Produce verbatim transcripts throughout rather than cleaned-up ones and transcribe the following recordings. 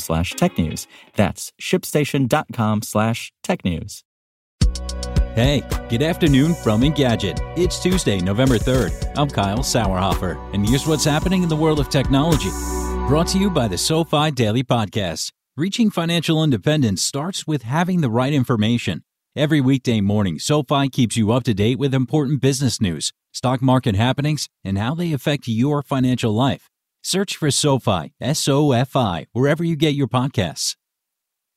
slash technews. That's ShipStation.com slash technews. News. Hey, good afternoon from Engadget. It's Tuesday, November third. I'm Kyle Sauerhofer, and here's what's happening in the world of technology. Brought to you by the SoFi Daily Podcast. Reaching financial independence starts with having the right information. Every weekday morning, SoFi keeps you up to date with important business news, stock market happenings, and how they affect your financial life. Search for SoFi, S O F I, wherever you get your podcasts.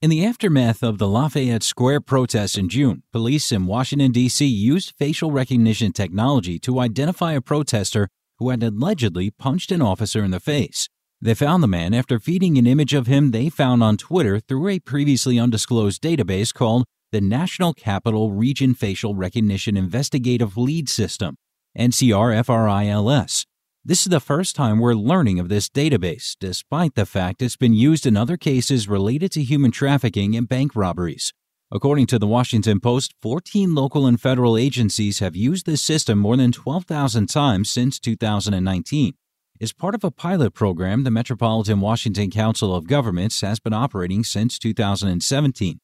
In the aftermath of the Lafayette Square protests in June, police in Washington, D C used facial recognition technology to identify a protester who had allegedly punched an officer in the face. They found the man after feeding an image of him they found on Twitter through a previously undisclosed database called the National Capital Region Facial Recognition Investigative Lead System, N C R F R I L S. This is the first time we're learning of this database, despite the fact it's been used in other cases related to human trafficking and bank robberies. According to the Washington Post, fourteen local and federal agencies have used this system more than twelve thousand times since two thousand nineteen. As part of a pilot program, the Metropolitan Washington Council of Governments has been operating since two thousand seventeen.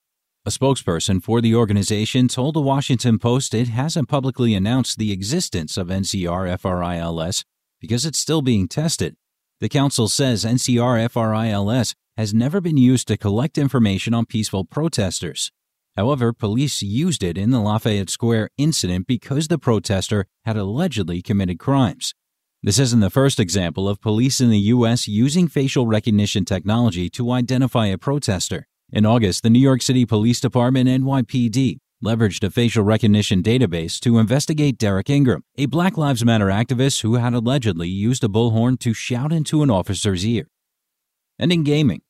A spokesperson for the organization told the Washington Post it hasn't publicly announced the existence of N C R F R I L S, because it's still being tested. The council says N C R F R I L S has never been used to collect information on peaceful protesters. However, police used it in the Lafayette Square incident because the protester had allegedly committed crimes. This isn't the first example of police in the U S using facial recognition technology to identify a protester. In August, the New York City Police Department, N Y P D, leveraged a facial recognition database to investigate Derek Ingram, a Black Lives Matter activist who had allegedly used a bullhorn to shout into an officer's ear. And in gaming,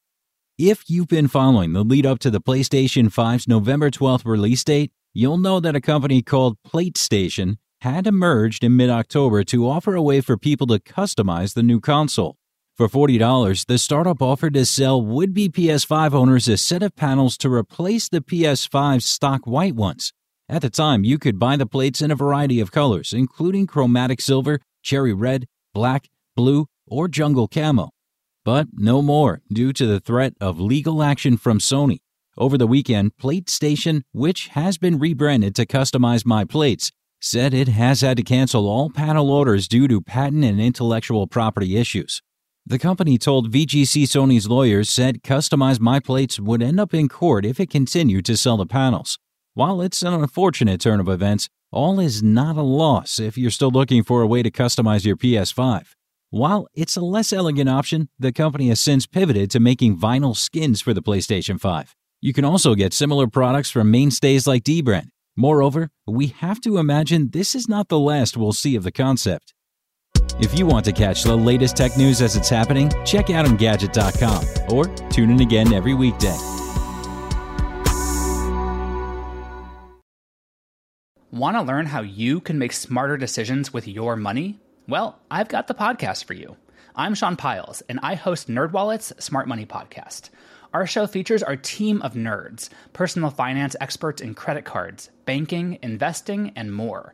if you've been following the lead-up to the PlayStation five's November twelfth release date, you'll know that a company called PlateStation had emerged in mid-October to offer a way for people to customize the new console. For forty dollars, the startup offered to sell would-be P S five owners a set of panels to replace the P S five's stock white ones. At the time, you could buy the plates in a variety of colors, including chromatic silver, cherry red, black, blue, or jungle camo. But no more, due to the threat of legal action from Sony. Over the weekend, PlateStation, which has been rebranded to Customize My Plates, said it has had to cancel all panel orders due to patent and intellectual property issues. The company told V G C Sony's lawyers said Customize My Plates would end up in court if it continued to sell the panels. While it's an unfortunate turn of events, all is not a loss if you're still looking for a way to customize your P S five. While it's a less elegant option, the company has since pivoted to making vinyl skins for the PlayStation five. You can also get similar products from mainstays like Dbrand. Moreover, we have to imagine this is not the last we'll see of the concept. If you want to catch the latest tech news as it's happening, check out Engadget dot com or tune in again every weekday. Want to learn how you can make smarter decisions with your money? Well, I've got the podcast for you. I'm Sean Piles, and I host NerdWallet's Smart Money Podcast. Our show features our team of nerds, personal finance experts in credit cards, banking, investing, and more.